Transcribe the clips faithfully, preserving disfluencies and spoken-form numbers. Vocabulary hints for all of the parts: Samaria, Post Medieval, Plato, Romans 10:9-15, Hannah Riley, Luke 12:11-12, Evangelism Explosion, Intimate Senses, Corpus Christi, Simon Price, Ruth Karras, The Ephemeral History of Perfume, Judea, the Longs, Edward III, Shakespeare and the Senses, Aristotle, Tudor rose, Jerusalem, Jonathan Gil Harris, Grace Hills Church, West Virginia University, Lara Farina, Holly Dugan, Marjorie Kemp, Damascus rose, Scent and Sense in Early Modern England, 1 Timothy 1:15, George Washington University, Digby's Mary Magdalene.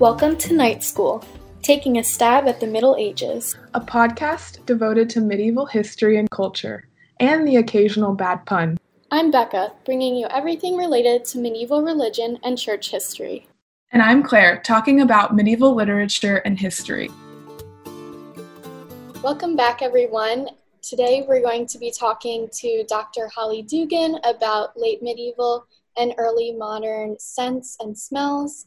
Welcome to Night School, Taking a Stab at the Middle Ages, a podcast devoted to medieval history and culture, and the occasional bad pun. I'm Becca, bringing you everything related to medieval religion and church history. And I'm Claire, talking about medieval literature and history. Welcome back, everyone. Today we're going to be talking to Doctor Holly Dugan about late medieval and early modern scents and smells.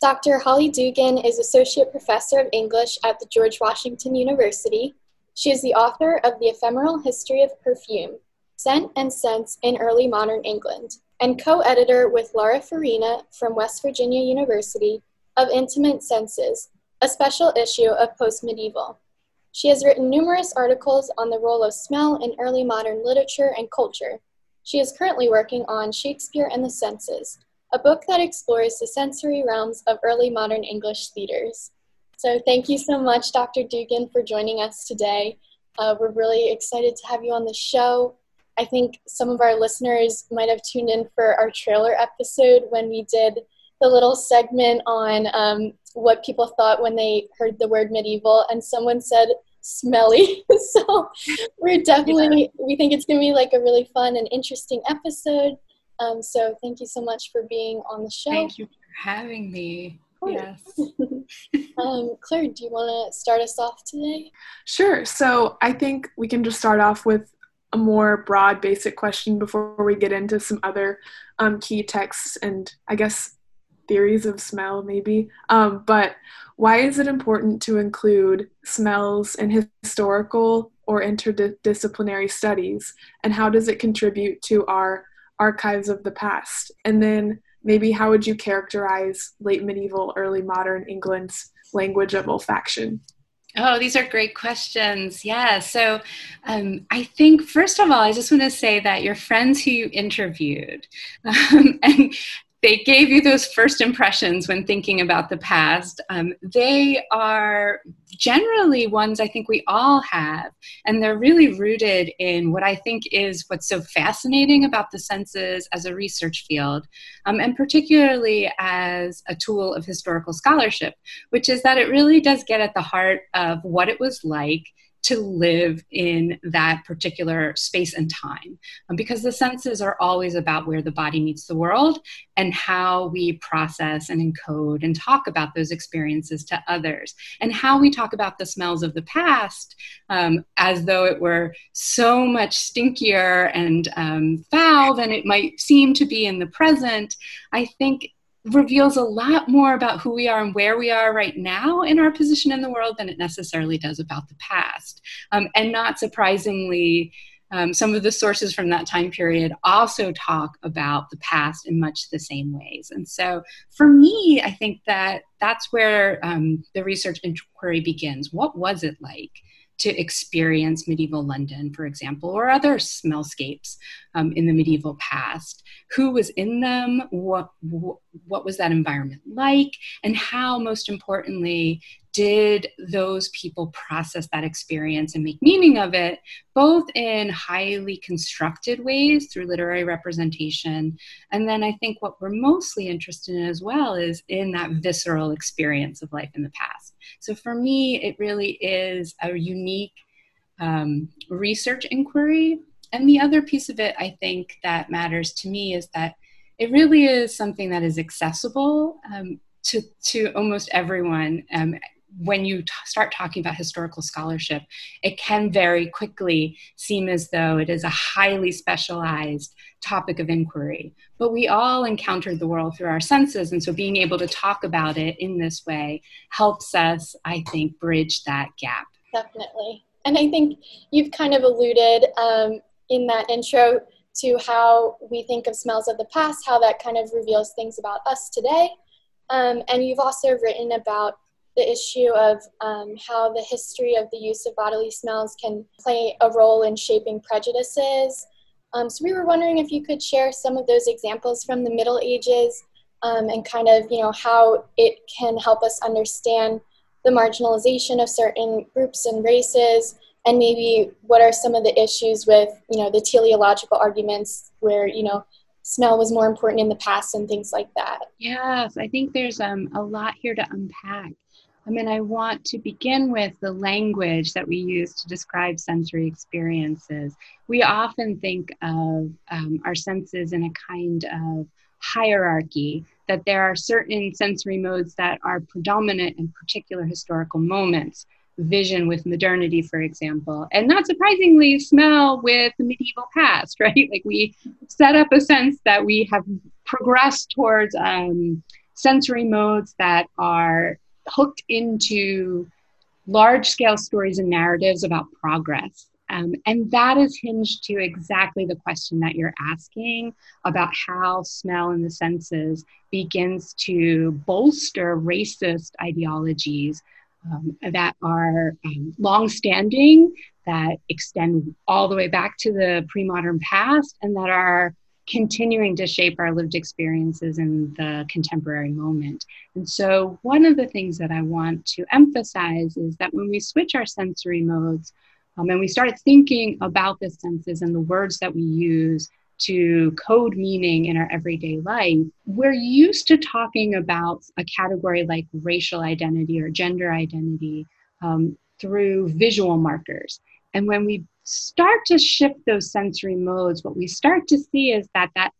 Doctor Holly Dugan is Associate Professor of English at the George Washington University. She is the author of The Ephemeral History of Perfume, Scent and Sense in Early Modern England, and co-editor with Lara Farina from West Virginia University of Intimate Senses, a special issue of Post Medieval. She has written numerous articles on the role of smell in early modern literature and culture. She is currently working on Shakespeare and the Senses, a book that explores the sensory realms of early modern English theaters. So thank you so much, Doctor Dugan, for joining us today. Uh, we're really excited to have you on the show. I think some of our listeners might have tuned in for our trailer episode when we did the little segment on um, what people thought when they heard the word medieval, and someone said smelly. So we're definitely, yeah. we think it's going to be like a really fun and interesting episode. Um, so thank you so much for being on the show. Thank you for having me. Yes. um, Claire, do you want to start us off today? Sure. So I think we can just start off with a more broad, basic question before we get into some other um, key texts and, I guess, theories of smell, maybe. Um, but why is it important to include smells in historical or interdisciplinary studies, and how does it contribute to our archives of the past? And then maybe how would you characterize late medieval, early modern England's language of olfaction? Oh, these are great questions. Yeah. So um, I think, first of all, I just want to say that your friends who you interviewed um, and they gave you those first impressions when thinking about the past. Um, they are generally ones I think we all have, and they're really rooted in what I think is what's so fascinating about the senses as a research field, um, and particularly as a tool of historical scholarship, which is that it really does get at the heart of what it was like to live in that particular space and time, um, because the senses are always about where the body meets the world and how we process and encode and talk about those experiences to others, and how we talk about the smells of the past um, as though it were so much stinkier and um, foul than it might seem to be in the present, I think reveals a lot more about who we are and where we are right now in our position in the world than it necessarily does about the past. Um, and not surprisingly, um, some of the sources from that time period also talk about the past in much the same ways. And so for me, I think that that's where um, the research inquiry begins. What was it like to experience medieval London, for example, or other smellscapes um, in the medieval past? Who was in them? What, what what was that environment like? And how, most importantly, did those people process that experience and make meaning of it, both in highly constructed ways through literary representation, and then I think what we're mostly interested in as well is in that visceral experience of life in the past. So for me, it really is a unique um, research inquiry. And the other piece of it, I think, that matters to me is that it really is something that is accessible um, to, to almost everyone. Um, when you t- start talking about historical scholarship, it can very quickly seem as though it is a highly specialized topic of inquiry. But we all encountered the world through our senses, and so being able to talk about it in this way helps us, I think, bridge that gap. Definitely. And I think you've kind of alluded um, in that intro to how we think of smells of the past, how that kind of reveals things about us today. Um, and you've also written about the issue of um, how the history of the use of bodily smells can play a role in shaping prejudices. Um, so we were wondering if you could share some of those examples from the Middle Ages um, and kind of, you know, how it can help us understand the marginalization of certain groups and races, and maybe what are some of the issues with, you know, the teleological arguments where, you know, smell was more important in the past and things like that. Yes, I think there's um, a lot here to unpack. I mean, I want to begin with the language that we use to describe sensory experiences. We often think of um, our senses in a kind of hierarchy, that there are certain sensory modes that are predominant in particular historical moments. Vision with modernity, for example, and not surprisingly, smell with the medieval past, right? Like we set up a sense that we have progressed towards um, sensory modes that are hooked into large-scale stories and narratives about progress. Um, and that is hinged to exactly the question that you're asking about how smell in the senses begins to bolster racist ideologies Um, that are um, long-standing, that extend all the way back to the pre-modern past, and that are continuing to shape our lived experiences in the contemporary moment. And so one of the things that I want to emphasize is that when we switch our sensory modes um, and we start thinking about the senses and the words that we use to code meaning in our everyday life, we're used to talking about a category like racial identity or gender identity um, through visual markers. And when we start to shift those sensory modes, what we start to see is that that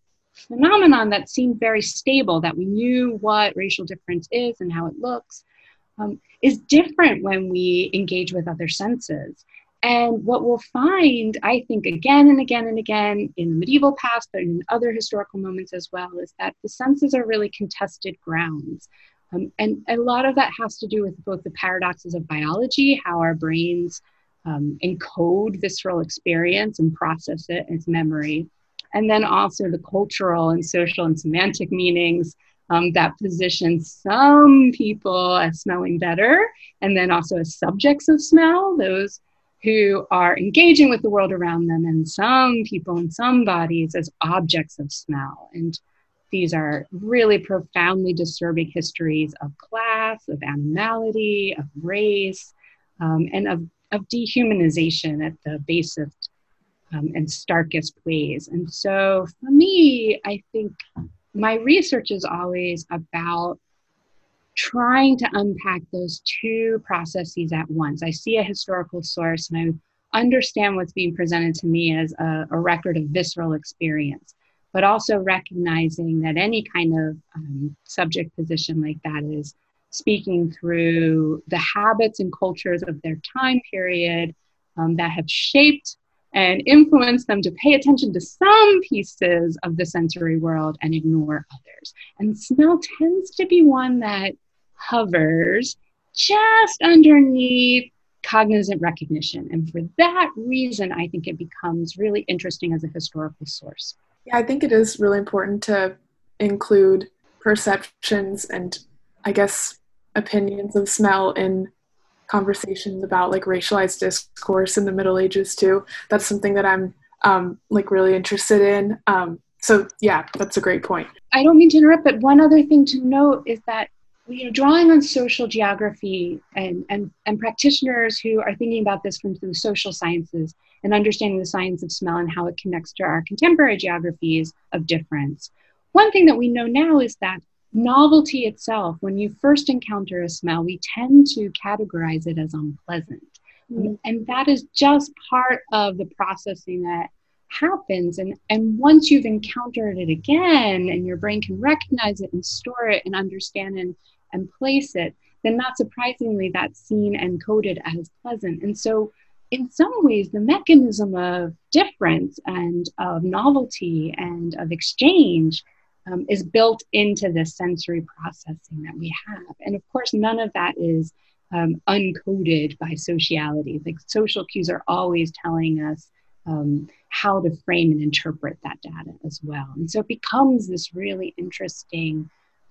phenomenon that seemed very stable, that we knew what racial difference is and how it looks, um, is different when we engage with other senses. And what we'll find, I think, again and again and again in the medieval past, but in other historical moments as well, is that the senses are really contested grounds. Um, and a lot of that has to do with both the paradoxes of biology, how our brains um, encode visceral experience and process it as memory, and then also the cultural and social and semantic meanings Um, that positions some people as smelling better, and then also as subjects of smell, those who are engaging with the world around them, and some people and some bodies as objects of smell. And these are really profoundly disturbing histories of class, of animality, of race, um, and of, of dehumanization at the basest um, and starkest ways. And so for me, I think my research is always about trying to unpack those two processes at once. I see a historical source and I understand what's being presented to me as a, a record of visceral experience, but also recognizing that any kind of um, subject position like that is speaking through the habits and cultures of their time period um, that have shaped and influence them to pay attention to some pieces of the sensory world and ignore others. And smell tends to be one that hovers just underneath cognizant recognition. And for that reason, I think it becomes really interesting as a historical source. Yeah, I think it is really important to include perceptions and, I guess, opinions of smell in conversations about like racialized discourse in the Middle Ages too. That's something that I'm um, like really interested in. Um, so yeah, that's a great point. I don't mean to interrupt, but one other thing to note is that you know, drawing on social geography and, and, and practitioners who are thinking about this from the social sciences and understanding the science of smell and how it connects to our contemporary geographies of difference. One thing that we know now is that novelty itself, when you first encounter a smell, we tend to categorize it as unpleasant. Mm-hmm. And that is just part of the processing that happens. And, and once you've encountered it again, and your brain can recognize it and store it and understand and, and place it, then not surprisingly, that's seen and coded as pleasant. And so in some ways, the mechanism of difference and of novelty and of exchange Um, is built into the sensory processing that we have. And of course, none of that is um, uncoded by sociality. Like social cues are always telling us um, how to frame and interpret that data as well. And so it becomes this really interesting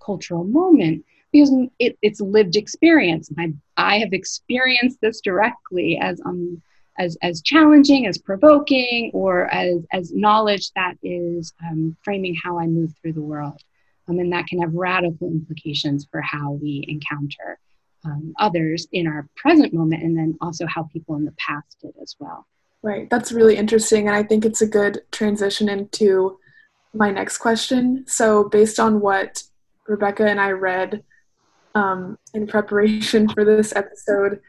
cultural moment because it, it's lived experience. My, I have experienced this directly as um, As, as challenging, as provoking, or as, as knowledge that is um, framing how I move through the world. Um, and that can have radical implications for how we encounter um, others in our present moment, and then also how people in the past did as well. Right, that's really interesting. And I think it's a good transition into my next question. So based on what Rebecca and I read um, in preparation for this episode,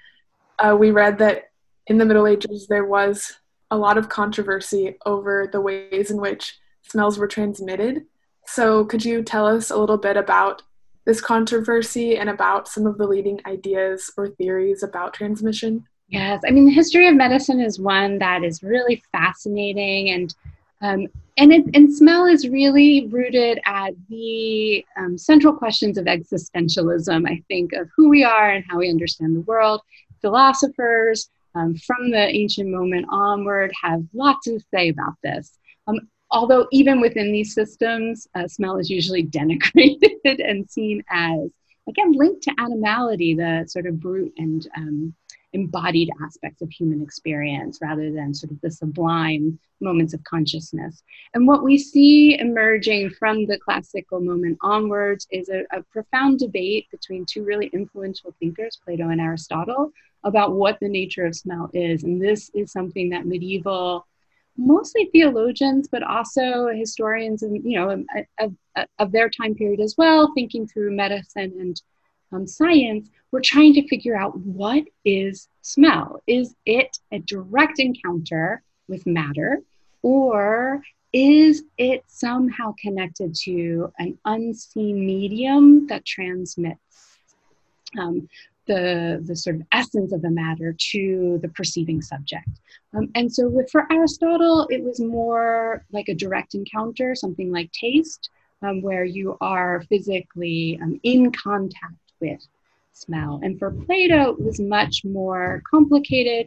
uh, we read that in the Middle Ages there was a lot of controversy over the ways in which smells were transmitted. So could you tell us a little bit about this controversy and about some of the leading ideas or theories about transmission? Yes, I mean, the history of medicine is one that is really fascinating, and um, and it, and smell is really rooted at the um, central questions of existentialism, I think, of who we are and how we understand the world. Philosophers um, from the ancient moment onward have lots to say about this. Um, although even within these systems, uh, smell is usually denigrated and seen as, again, linked to animality, the sort of brute and um, embodied aspects of human experience rather than sort of the sublime moments of consciousness. And what we see emerging from the classical moment onwards is a, a profound debate between two really influential thinkers, Plato and Aristotle, about what the nature of smell is. And this is something that medieval, mostly theologians, but also historians and, you know, of, of, of their time period as well, thinking through medicine and Um, science, we're trying to figure out, what is smell? Is it a direct encounter with matter, or is it somehow connected to an unseen medium that transmits um, the, the sort of essence of the matter to the perceiving subject? Um, and so with, for Aristotle, it was more like a direct encounter, something like taste, um, where you are physically um, in contact with smell. And for Plato, it was much more complicated.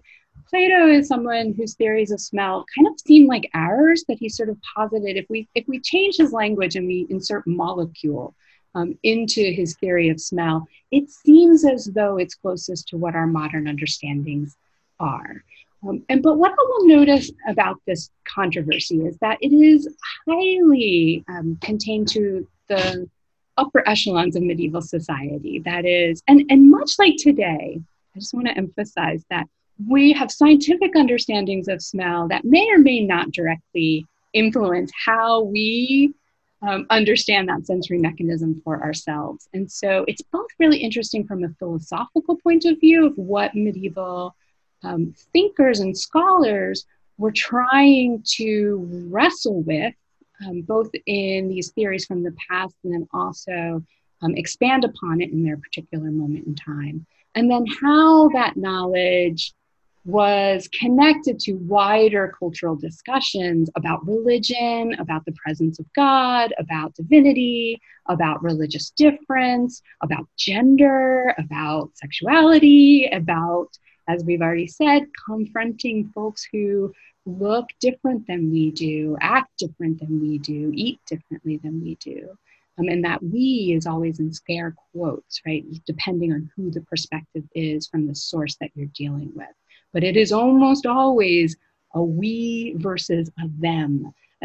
Plato is someone whose theories of smell kind of seem like ours, that he sort of posited if we if we change his language and we insert molecule um, into his theory of smell, it seems as though it's closest to what our modern understandings are. Um, and but what I will notice about this controversy is that it is highly um, contained to the upper echelons of medieval society. That is, and, and much like today, I just want to emphasize that we have scientific understandings of smell that may or may not directly influence how we um, understand that sensory mechanism for ourselves. And so it's both really interesting from a philosophical point of view of what medieval um, thinkers and scholars were trying to wrestle with, Um, both in these theories from the past and then also um, expand upon it in their particular moment in time. And then how that knowledge was connected to wider cultural discussions about religion, about the presence of God, about divinity, about religious difference, about gender, about sexuality, about, as we've already said, confronting folks who look different than we do, act different than we do, eat differently than we do. Um, and that "we" is always in scare quotes, right? Depending on who the perspective is from the source that you're dealing with. But it is almost always a we versus a them,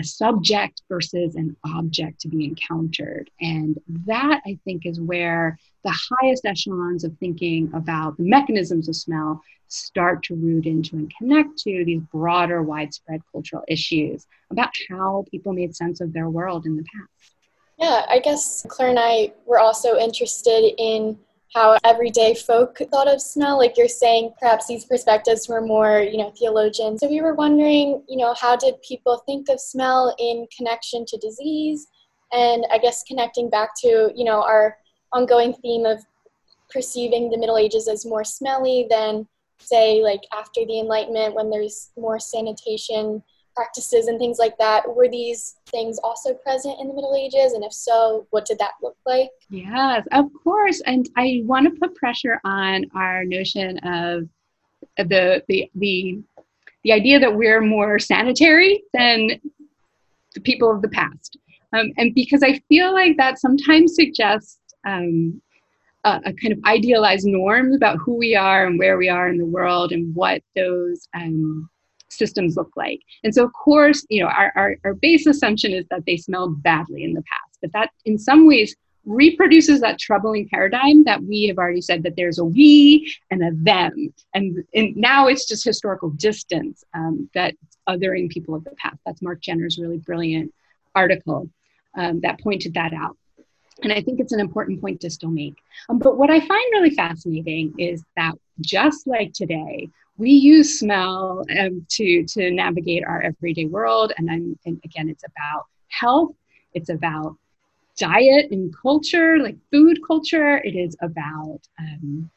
a subject versus an object to be encountered. And that, I think, is where the highest echelons of thinking about the mechanisms of smell start to root into and connect to these broader, widespread cultural issues about how people made sense of their world in the past. Yeah, I guess Claire and I were also interested in how everyday folk thought of smell. Like you're saying, perhaps these perspectives were more, you know, theologians. So we were wondering, you know, how did people think of smell in connection to disease? And I guess connecting back to, you know, our ongoing theme of perceiving the Middle Ages as more smelly than, say, like after the Enlightenment, when there's more sanitation practices and things like that. Were these things also present in the Middle Ages? And if so, what did that look like? Yes, of course. And I want to put pressure on our notion of the the the, the idea that we're more sanitary than the people of the past. Um, and because I feel like that sometimes suggests um, a, a kind of idealized norm about who we are and where we are in the world and what those um, systems look like. And so, of course, you know, our, our, our base assumption is that they smelled badly in the past, but that in some ways reproduces that troubling paradigm that we have already said, that there's a we and a them. And, and now it's just historical distance um, that othering people of the past. That's Mark Jenner's really brilliant article um, that pointed that out. And I think it's an important point to still make. Um, but what I find really fascinating is that just like today, we use smell um, to, to navigate our everyday world. And, I'm, and again, it's about health. It's about diet and culture, like food culture. It is about um,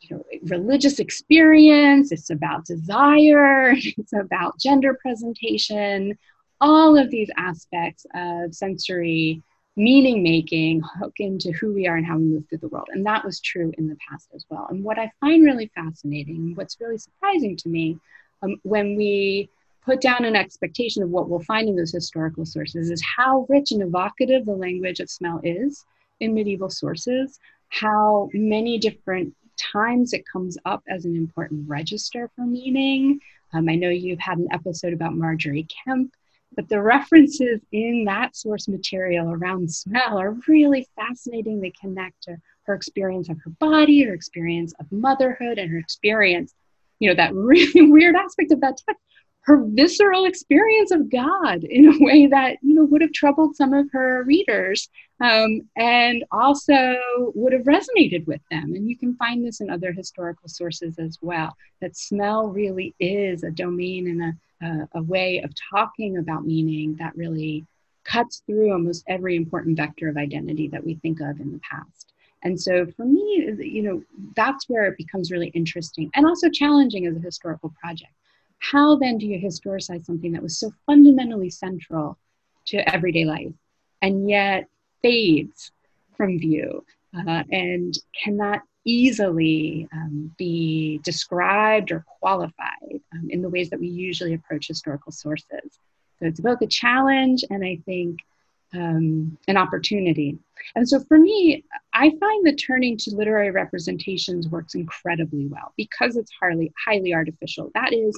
you know, religious experience. It's about desire. It's about gender presentation. All of these aspects of sensory meaning making hook into who we are and how we move through the world. And that was true in the past as well. And what I find really fascinating, what's really surprising to me, um, when we put down an expectation of what we'll find in those historical sources, is how rich and evocative the language of smell is in medieval sources, how many different times it comes up as an important register for meaning. Um, I know you've had an episode about Marjorie Kemp, but the references in that source material around smell are really fascinating. They connect to her experience of her body, her experience of motherhood, and her experience, you know, that really weird aspect of that text, her visceral experience of God in a way that, you know, would have troubled some of her readers um, and also would have resonated with them. And you can find this in other historical sources as well, that smell really is a domain and a Uh, a way of talking about meaning that really cuts through almost every important vector of identity that we think of in the past. And so for me, you know, that's where it becomes really interesting and also challenging as a historical project. How then do you historicize something that was so fundamentally central to everyday life and yet fades from view uh, and cannot easily um, be described or qualified um, in the ways that we usually approach historical sources? So it's both a challenge and I think um, an opportunity. And so for me, I find that turning to literary representations works incredibly well because it's highly, highly artificial. That is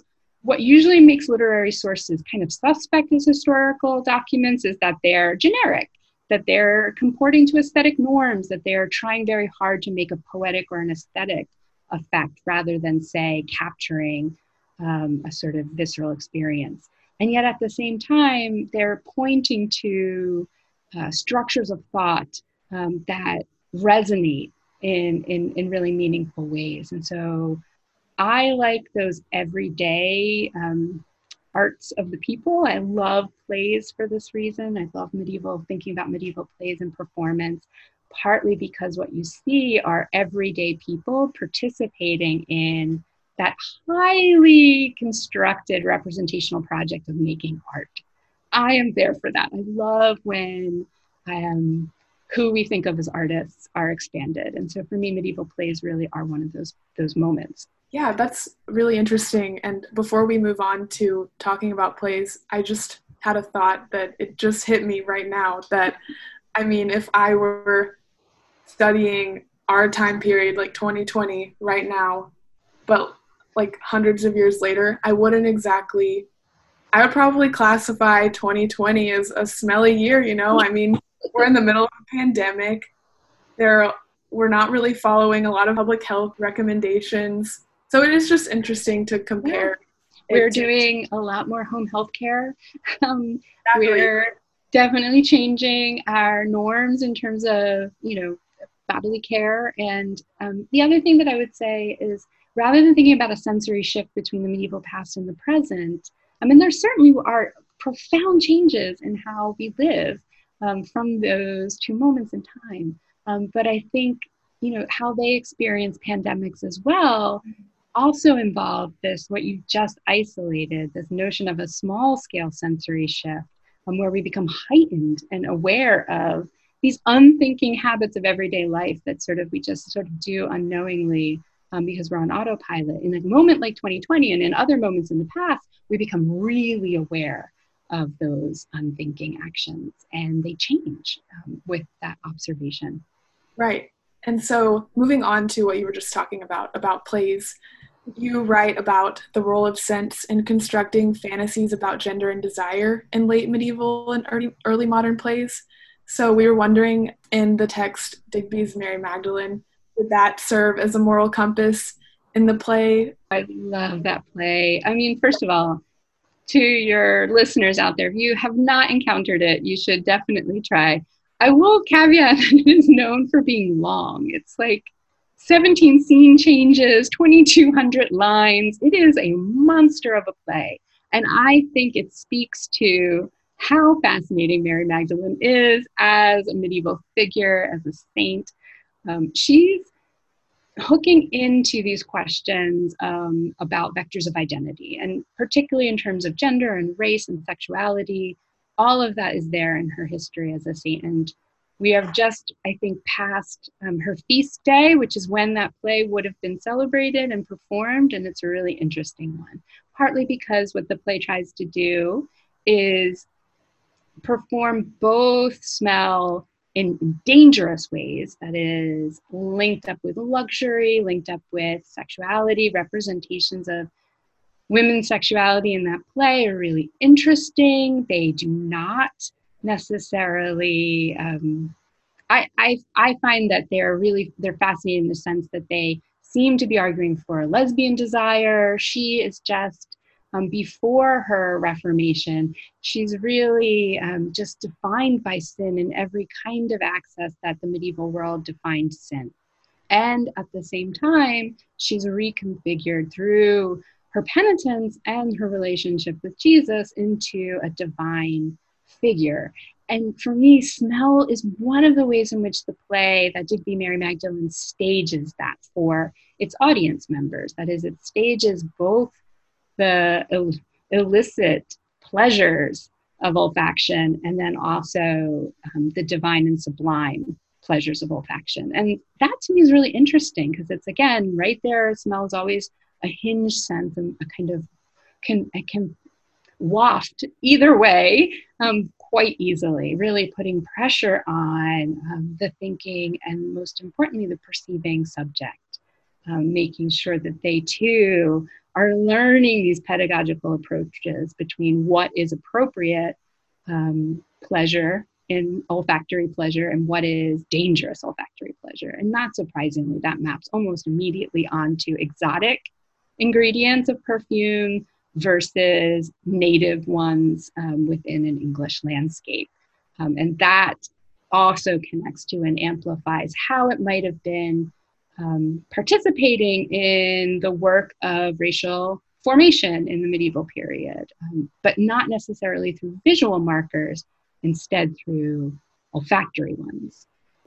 what usually makes literary sources kind of suspect as historical documents, is that they're generic, that they're comporting to aesthetic norms, that they're trying very hard to make a poetic or an aesthetic effect rather than, say, capturing um, a sort of visceral experience. And yet at the same time, they're pointing to uh, structures of thought um, that resonate in, in, in really meaningful ways. And so I like those everyday um, arts of the people. I love plays for this reason. I love medieval, thinking about medieval plays and performance, partly because what you see are everyday people participating in that highly constructed representational project of making art. I am there for that. I love when um, who we think of as artists are expanded. And so for me, medieval plays really are one of those, those moments. Yeah, that's really interesting. And before we move on to talking about plays, I just had a thought that it just hit me right now that, I mean, if I were studying our time period, like twenty twenty right now, but like hundreds of years later, I wouldn't exactly, I would probably classify twenty twenty as a smelly year, you know? I mean, we're in the middle of a pandemic. There are, we're not really following a lot of public health recommendations. So it is just interesting to compare. Yeah. We're doing a lot more home health care. Um, exactly. We're definitely changing our norms in terms of, you know, bodily care. And um, the other thing that I would say is, rather than thinking about a sensory shift between the medieval past and the present, I mean, there certainly are profound changes in how we live um, from those two moments in time. Um, but I think, you know, how they experience pandemics as well also involve this, what you just isolated, this notion of a small scale sensory shift um, where we become heightened and aware of these unthinking habits of everyday life that sort of we just sort of do unknowingly um, because we're on autopilot. In a moment like twenty twenty and in other moments in the past, we become really aware of those unthinking actions and they change um, with that observation. Right. And so moving on to what you were just talking about, about plays, you write about the role of scents in constructing fantasies about gender and desire in late medieval and early, early modern plays. So we were wondering, in the text Digby's Mary Magdalene, did that serve as a moral compass in the play? I love that play. I mean, first of all, to your listeners out there, if you have not encountered it, you should definitely try. I will caveat that it is known for being long. It's like seventeen scene changes, twenty-two hundred lines. It is a monster of a play. And I think it speaks to how fascinating Mary Magdalene is as a medieval figure, as a saint. Um, she's hooking into these questions um, about vectors of identity, and particularly in terms of gender and race and sexuality. All of that is there in her history as a saint. And we have just, I think, passed um, her feast day, which is when that play would have been celebrated and performed. And it's a really interesting one, partly because what the play tries to do is perform both smell in dangerous ways, that is linked up with luxury, linked up with sexuality. Representations of women's sexuality in that play are really interesting. They do not necessarily, um, I, I I find that they're really, they're fascinating in the sense that they seem to be arguing for a lesbian desire. She is just, um, before her Reformation, she's really um, just defined by sin in every kind of access that the medieval world defined sin. And at the same time, she's reconfigured through her penitence and her relationship with Jesus into a divine figure. And for me, smell is one of the ways in which the play that Digby Mary Magdalene stages that for its audience members. That is, it stages both the ill- illicit pleasures of olfaction and then also um, the divine and sublime pleasures of olfaction. And that to me is really interesting because it's, again, right there, smell is always a hinge sense and a kind of can I can waft either way um, quite easily, really putting pressure on um, the thinking and, most importantly, the perceiving subject, um, making sure that they too are learning these pedagogical approaches between what is appropriate um, pleasure in olfactory pleasure and what is dangerous olfactory pleasure. And not surprisingly, that maps almost immediately onto exotic ingredients of perfume versus native ones um, within an English landscape. Um, and that also connects to and amplifies how it might have been um, participating in the work of racial formation in the medieval period, um, but not necessarily through visual markers, instead through olfactory ones.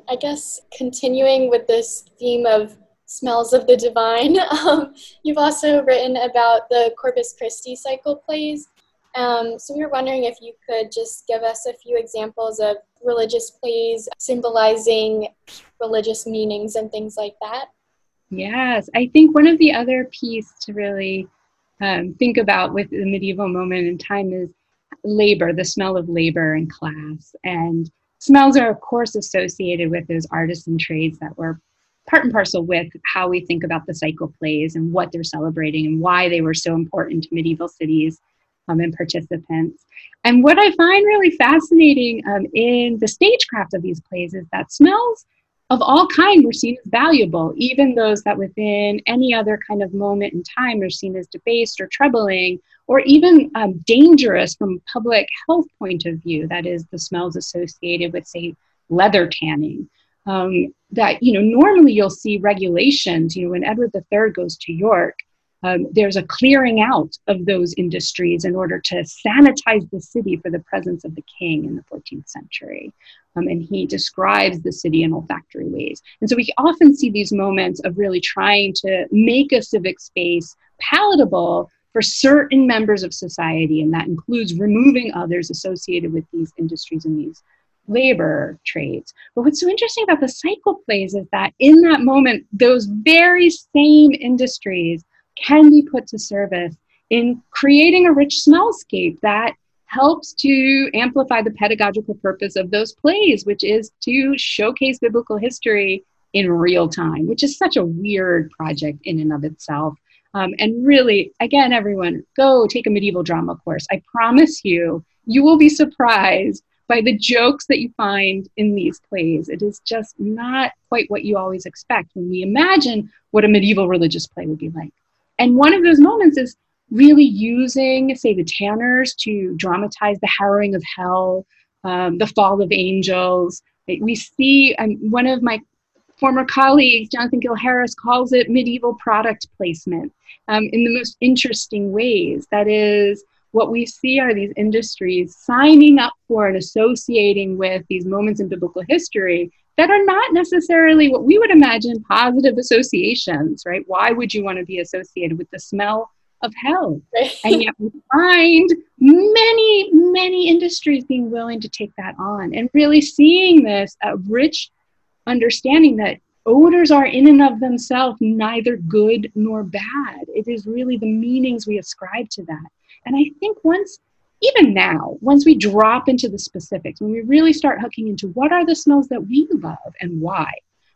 I guess continuing with this theme of smells of the divine. Um, you've also written about the Corpus Christi cycle plays. Um, so we were wondering if you could just give us a few examples of religious plays symbolizing religious meanings and things like that. Yes, I think one of the other pieces to really um, think about with the medieval moment in time is labor, the smell of labor and class. And smells are, of course, associated with those artisan trades that were part and parcel with how we think about the cycle plays and what they're celebrating and why they were so important to medieval cities um, and participants. And what I find really fascinating um, in the stagecraft of these plays is that smells of all kinds were seen as valuable, even those that within any other kind of moment in time are seen as debased or troubling, or even um, dangerous from a public health point of view. That is, the smells associated with, say, leather tanning. Um, that, you know, normally you'll see regulations, you know, when Edward the Third goes to York, um, there's a clearing out of those industries in order to sanitize the city for the presence of the king in the fourteenth century. Um, and he describes the city in olfactory ways. And so we often see these moments of really trying to make a civic space palatable for certain members of society. And that includes removing others associated with these industries and these labor trades. But what's so interesting about the cycle plays is that in that moment, those very same industries can be put to service in creating a rich smellscape that helps to amplify the pedagogical purpose of those plays, which is to showcase biblical history in real time, which is such a weird project in and of itself. Um, and really, again, everyone, go take a medieval drama course. I promise you, you will be surprised by the jokes that you find in these plays. It is just not quite what you always expect when we imagine what a medieval religious play would be like. And one of those moments is really using, say, the Tanners to dramatize the harrowing of hell, um, the fall of angels. We see, um, one of my former colleagues, Jonathan Gil Harris, calls it medieval product placement um, in the most interesting ways. That is, what we see are these industries signing up for and associating with these moments in biblical history that are not necessarily what we would imagine positive associations, right? Why would you want to be associated with the smell of hell? Right. And yet we find many, many industries being willing to take that on, and really seeing this uh, rich understanding that odors are in and of themselves neither good nor bad. It is really the meanings we ascribe to that. And I think once, even now, once we drop into the specifics, when we really start hooking into what are the smells that we love and why,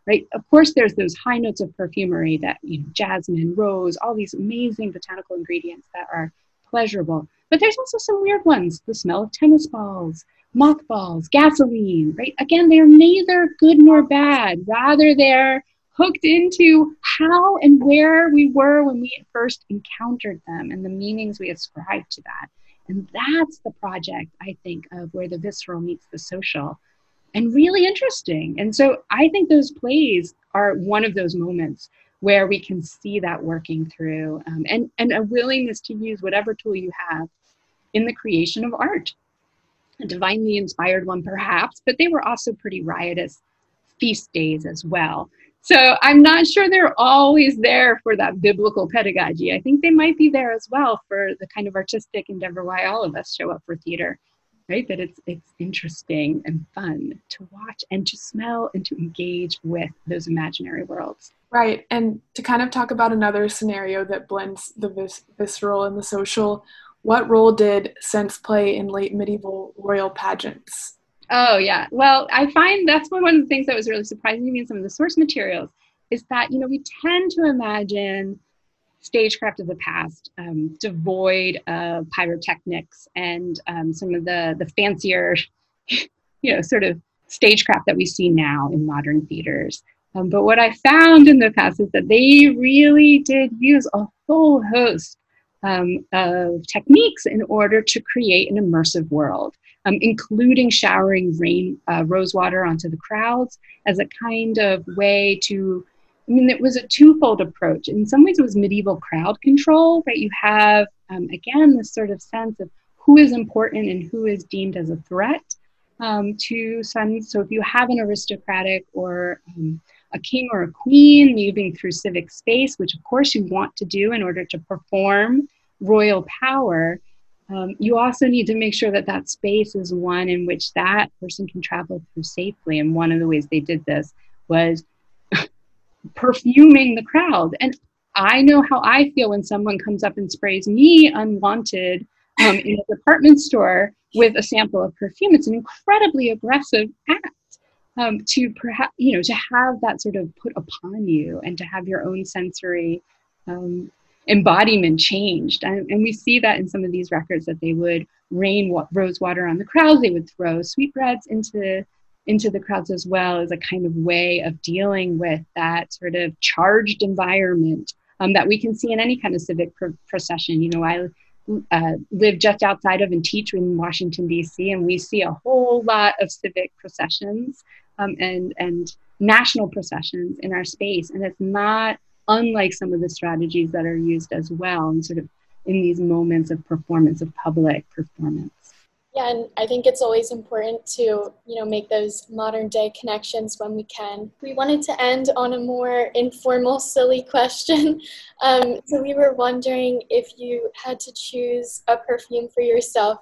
right? Of course, there's those high notes of perfumery that, you know, jasmine, rose, all these amazing botanical ingredients that are pleasurable. But there's also some weird ones, the smell of tennis balls, mothballs, gasoline, right? Again, they're neither good nor bad. Rather, they're hooked into how and where we were when we first encountered them and the meanings we ascribe to that. And that's the project, I think, of where the visceral meets the social, and really interesting. And so I think those plays are one of those moments where we can see that working through, um, and, and a willingness to use whatever tool you have in the creation of art. A divinely inspired one, perhaps, but they were also pretty riotous feast days as well. So I'm not sure they're always there for that biblical pedagogy. I think they might be there as well for the kind of artistic endeavor why all of us show up for theater, right? That it's it's interesting and fun to watch and to smell and to engage with those imaginary worlds. Right, and to kind of talk about another scenario that blends the vis- visceral and the social, what role did scents play in late medieval royal pageants? Oh, yeah. Well, I find that's one of the things that was really surprising to me in some of the source materials is that, you know, we tend to imagine stagecraft of the past um, devoid of pyrotechnics and um, some of the, the fancier, you know, sort of stagecraft that we see now in modern theaters. Um, but what I found in the past is that they really did use a whole host Um, of techniques in order to create an immersive world, um, including showering rain, uh, rose water onto the crowds as a kind of way to, I mean, it was a twofold approach. In some ways it was medieval crowd control, right? You have, um, again, this sort of sense of who is important and who is deemed as a threat um, to some. So if you have an aristocratic or um, a king or a queen moving through civic space, which of course you want to do in order to perform royal power, um, you also need to make sure that that space is one in which that person can travel through safely. And one of the ways they did this was perfuming the crowd. And I know how I feel when someone comes up and sprays me unwanted um, in a department store with a sample of perfume. It's an incredibly aggressive act. Um, to perhaps, you know, to have that sort of put upon you and to have your own sensory um, embodiment changed. And, and we see that in some of these records that they would rain wa- rose water on the crowds, they would throw sweetbreads into, into the crowds as well, as a kind of way of dealing with that sort of charged environment um, that we can see in any kind of civic pr- procession. You know, I Uh, live just outside of and teach in Washington, D C, and we see a whole lot of civic processions um, and, and national processions in our space. And it's not unlike some of the strategies that are used as well, and sort of in these moments of performance, of public performance. Yeah, and I think it's always important to, you know, make those modern day connections when we can. We wanted to end on a more informal, silly question. Um, so we were wondering if you had to choose a perfume for yourself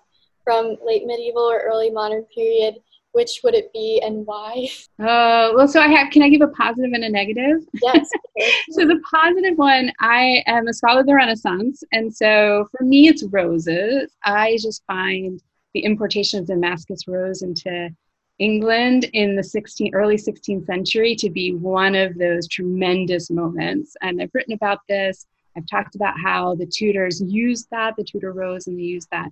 from late medieval or early modern period, which would it be and why? Uh, well, so I have, can I give a positive and a negative? Yes. So the positive one, I am a scholar of the Renaissance. And so for me, it's roses. I just find the importation of Damascus rose into England in the sixteenth, early sixteenth century to be one of those tremendous moments. And I've written about this. I've talked about how the Tudors used that, the Tudor rose, and they used that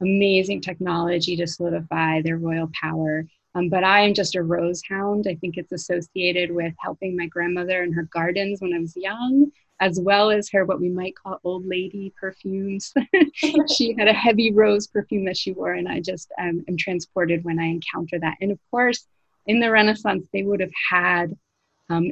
amazing technology to solidify their royal power. Um, but I am just a rose hound. I think it's associated with helping my grandmother in her gardens when I was young, as well as her, what we might call old lady perfumes. She had a heavy rose perfume that she wore, and I just um, am transported when I encounter that. And of course, in the Renaissance, they would have had, um,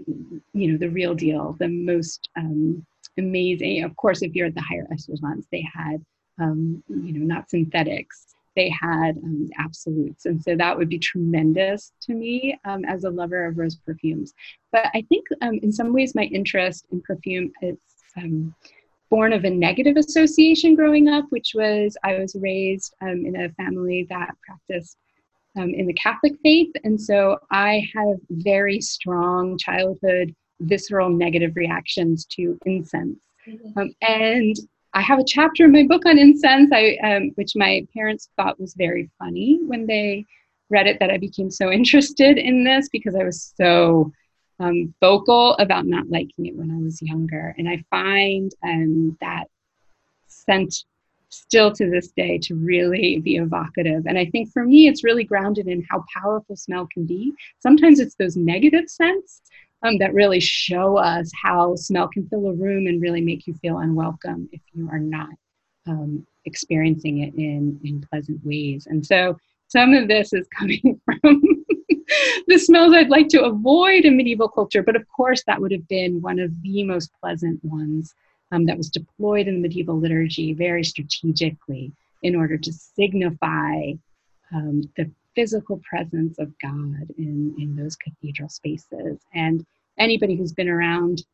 you know, the real deal, the most um, amazing. Of course, if you're at the higher echelons, they had, um, you know, not synthetics. They had um, absolutes. And so that would be tremendous to me um, as a lover of rose perfumes. But I think um, in some ways my interest in perfume is um, born of a negative association growing up, which was I was raised um, in a family that practiced um, in the Catholic faith. And so I have very strong childhood visceral negative reactions to incense. Mm-hmm. um, and I have a chapter in my book on incense, I, um, which my parents thought was very funny when they read it, that I became so interested in this because I was so um, vocal about not liking it when I was younger. And I find um, that scent still to this day to really be evocative. And I think for me, it's really grounded in how powerful smell can be. Sometimes it's those negative scents Um, that really show us how smell can fill a room and really make you feel unwelcome if you are not um, experiencing it in, in pleasant ways. And so some of this is coming from the smells I'd like to avoid in medieval culture, but of course that would have been one of the most pleasant ones um, that was deployed in the medieval liturgy very strategically in order to signify um, the physical presence of God in, in those cathedral spaces. And anybody who's been around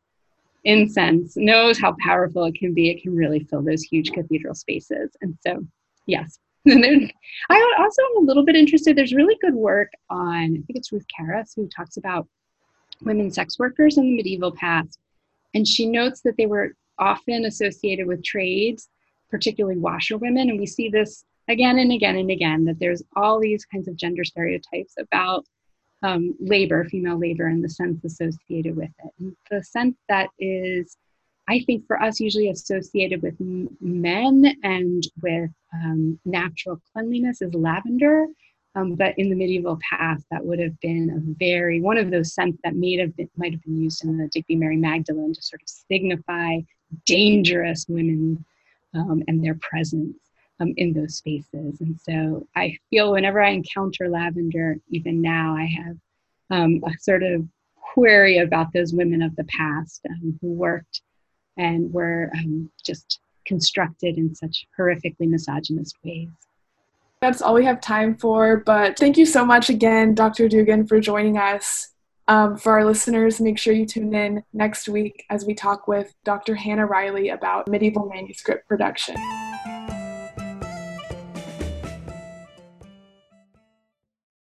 incense knows how powerful it can be. It can really fill those huge cathedral spaces. And so, yes. And then I also am a little bit interested. There's really good work on, I think it's Ruth Karras, who talks about women sex workers in the medieval past. And she notes that they were often associated with trades, particularly washerwomen. And we see this again and again and again, that there's all these kinds of gender stereotypes about um, labor, female labor, and the sense associated with it. And the sense that is, I think for us, usually associated with men and with um, natural cleanliness is lavender. Um, but in the medieval past, that would have been a very, one of those scents that may have been, might have been used in the Digby's Mary Magdalene to sort of signify dangerous women um, and their presence Um, in those spaces. And so I feel whenever I encounter lavender, even now, I have um, a sort of query about those women of the past um, who worked and were um, just constructed in such horrifically misogynist ways. That's all we have time for, but thank you so much again, Doctor Dugan, for joining us. Um, for our listeners, make sure you tune in next week as we talk with Doctor Hannah Riley about medieval manuscript production.